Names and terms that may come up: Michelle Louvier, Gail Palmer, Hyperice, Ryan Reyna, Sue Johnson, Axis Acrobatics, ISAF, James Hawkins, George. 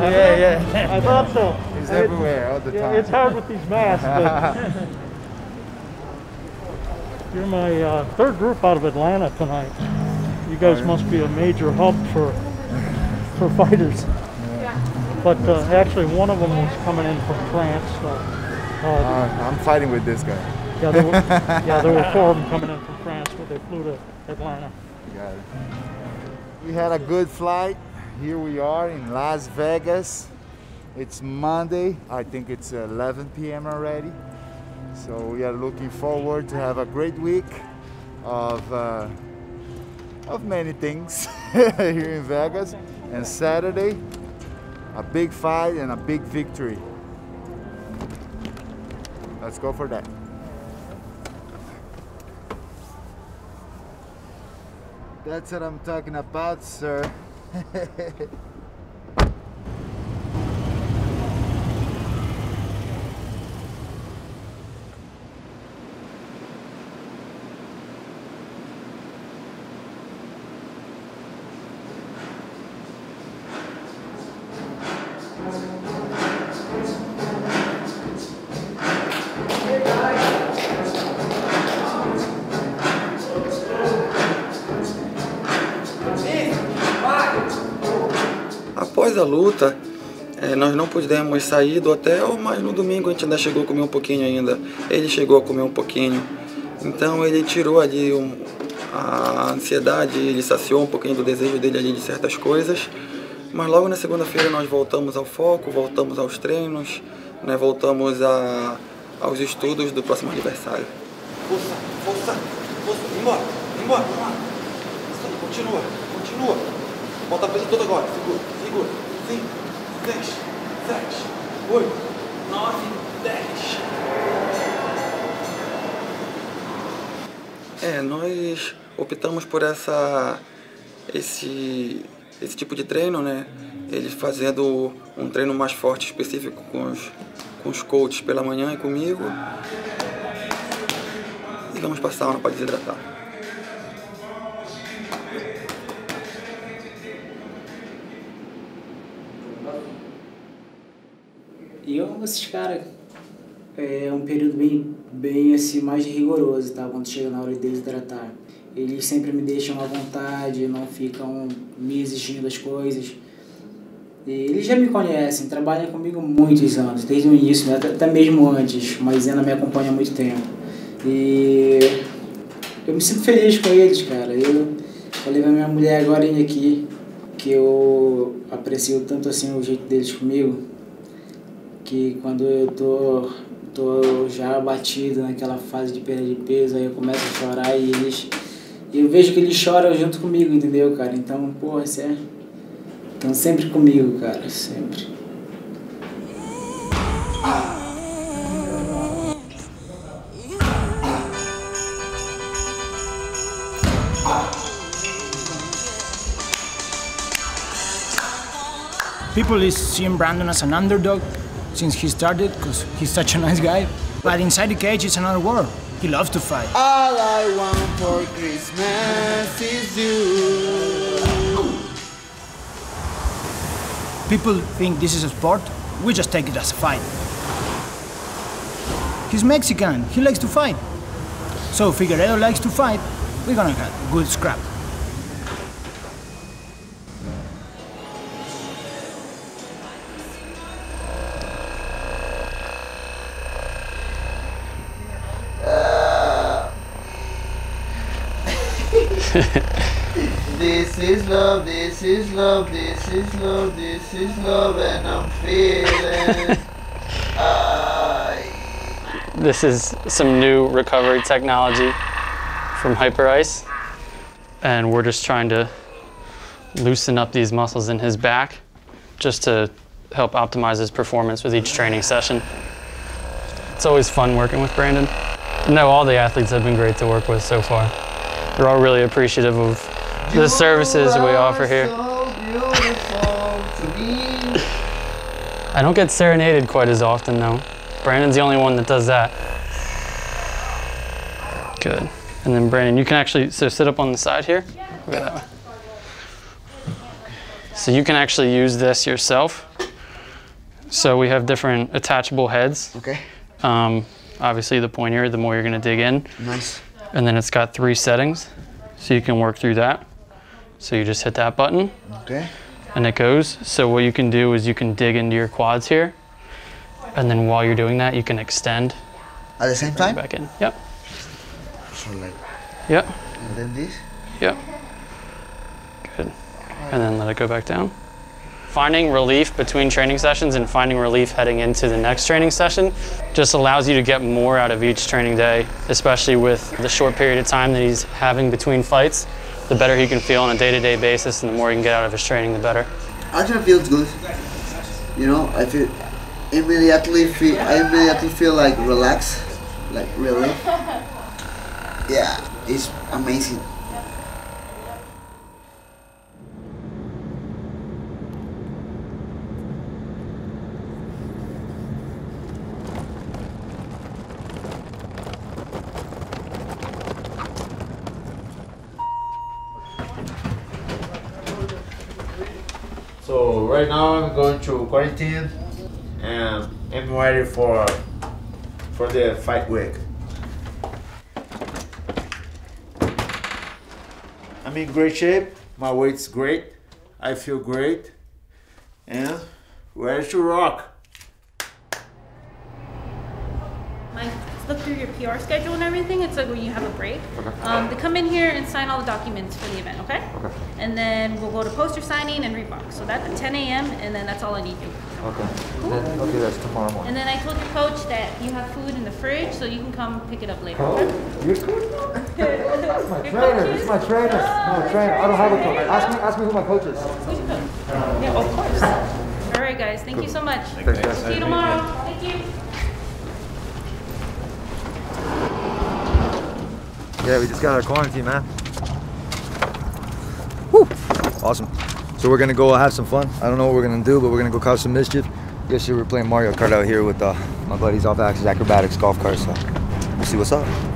before. Yeah. I thought so. He's everywhere all the time. It's hard with these masks, but... You're my third group out of Atlanta tonight. You guys must be a major help for fighters. Yeah. But actually, one of them was coming in from France. So, I'm fighting with this guy. Yeah, there were four of them coming in from France, but they flew to Atlanta. Got it. We had a good flight. Here we are in Las Vegas. It's Monday. I think it's 11 p.m. already. So we are looking forward to have a great week of many things here in Vegas. And Saturday, a big fight and a big victory. Let's go for that. That's what I'm talking about, sir. Após a luta, nós não pudemos sair do hotel, mas no domingo a gente ainda chegou a comer um pouquinho ainda. Ele chegou a comer um pouquinho, então ele tirou ali a ansiedade, ele saciou um pouquinho do desejo dele ali de certas coisas. Mas logo na segunda-feira nós voltamos ao foco, voltamos aos treinos, né, voltamos aos estudos do próximo aniversário. Força, força, força, embora, isso aí, continua, volta a presa toda agora, segura. 5, 6, 7, 8, 9, 10. Nós optamos por esse tipo de treino, né? Eles fazendo um treino mais forte específico com os coaches pela manhã e comigo. E vamos para a sauna para desidratar. E eu, esses caras, é um período bem assim, mais rigoroso, tá? Quando chega na hora de desidratar. Eles sempre me deixam à vontade, não ficam me exigindo as coisas. E eles já me conhecem, trabalham comigo muitos anos, desde o início, né? Até mesmo antes, mas ainda me acompanha há muito tempo. E eu me sinto feliz com eles, cara. Eu falei pra minha mulher agora aqui, que eu aprecio tanto assim o jeito deles comigo, que quando eu tô já abatido naquela fase de perda de peso, aí eu começo a chorar e eu vejo que eles choram junto comigo, entendeu, cara? Então, porra, sério, estão sempre comigo, cara, sempre. People is seeing Brandon as an underdog since he started, because he's such a nice guy. But inside the cage, it's another world. He loves to fight. All I want for Christmas is you. People think this is a sport. We just take it as a fight. He's Mexican. He likes to fight. So Figueredo likes to fight. We're gonna have a good scrap. This is love, this is love, this is love, this is love, and I'm feeling. This is some new recovery technology from Hyperice, and we're just trying to loosen up these muscles in his back just to help optimize his performance with each training session. It's always fun working with Brandon. No, all the athletes have been great to work with so far. We're all really appreciative of the services we offer here. I don't get serenaded quite as often, though. Brandon's the only one that does that. Good. And then Brandon, you can actually, so sit up on the side here. So you can actually use this yourself. So we have different attachable heads. Okay. Obviously, the pointier, the more you're going to dig in. Nice. And then it's got 3 settings, so you can work through that. So you just hit that button. Okay. And it goes. So what you can do is you can dig into your quads here, and then while you're doing that, you can extend. At the same time? Back in. Yep. So like. Yep. And then this? Yep. Good. And then let it go back down. Finding relief between training sessions and finding relief heading into the next training session just allows you to get more out of each training day, especially with the short period of time that he's having between fights. The better he can feel on a day-to-day basis and the more he can get out of his training, the better. Ultra feels good. You know, I feel immediately feel like relaxed, like really. Yeah, it's amazing. So right now I'm going to quarantine and I'm ready for the fight week. I'm in great shape, my weight's great, I feel great, and ready to rock. Look through your PR schedule and everything. It's like when you have a break. Okay. They come in here and sign all the documents for the event, okay? Okay. And then we'll go to poster signing and reebok. So that's at 10 a.m. and then that's all I need you. Okay. Cool. Okay, that's tomorrow morning. And then I told your coach that you have food in the fridge, so you can come pick it up later. Oh, your coach? That's my trainer. It's my trainer. Oh, my trainer. I don't have a coach. Ask me who my coach is. Who's your coach? Yeah, of course. All right, guys. Thank you so much. Thanks. See you tomorrow. Thank you. Yeah, we just got our quarantine, man. Woo! Awesome. So we're gonna go have some fun. I don't know what we're gonna do, but we're gonna go cause some mischief. Yes, we're playing Mario Kart out here with my buddies off Axis Acrobatics golf cart, so we'll see what's up.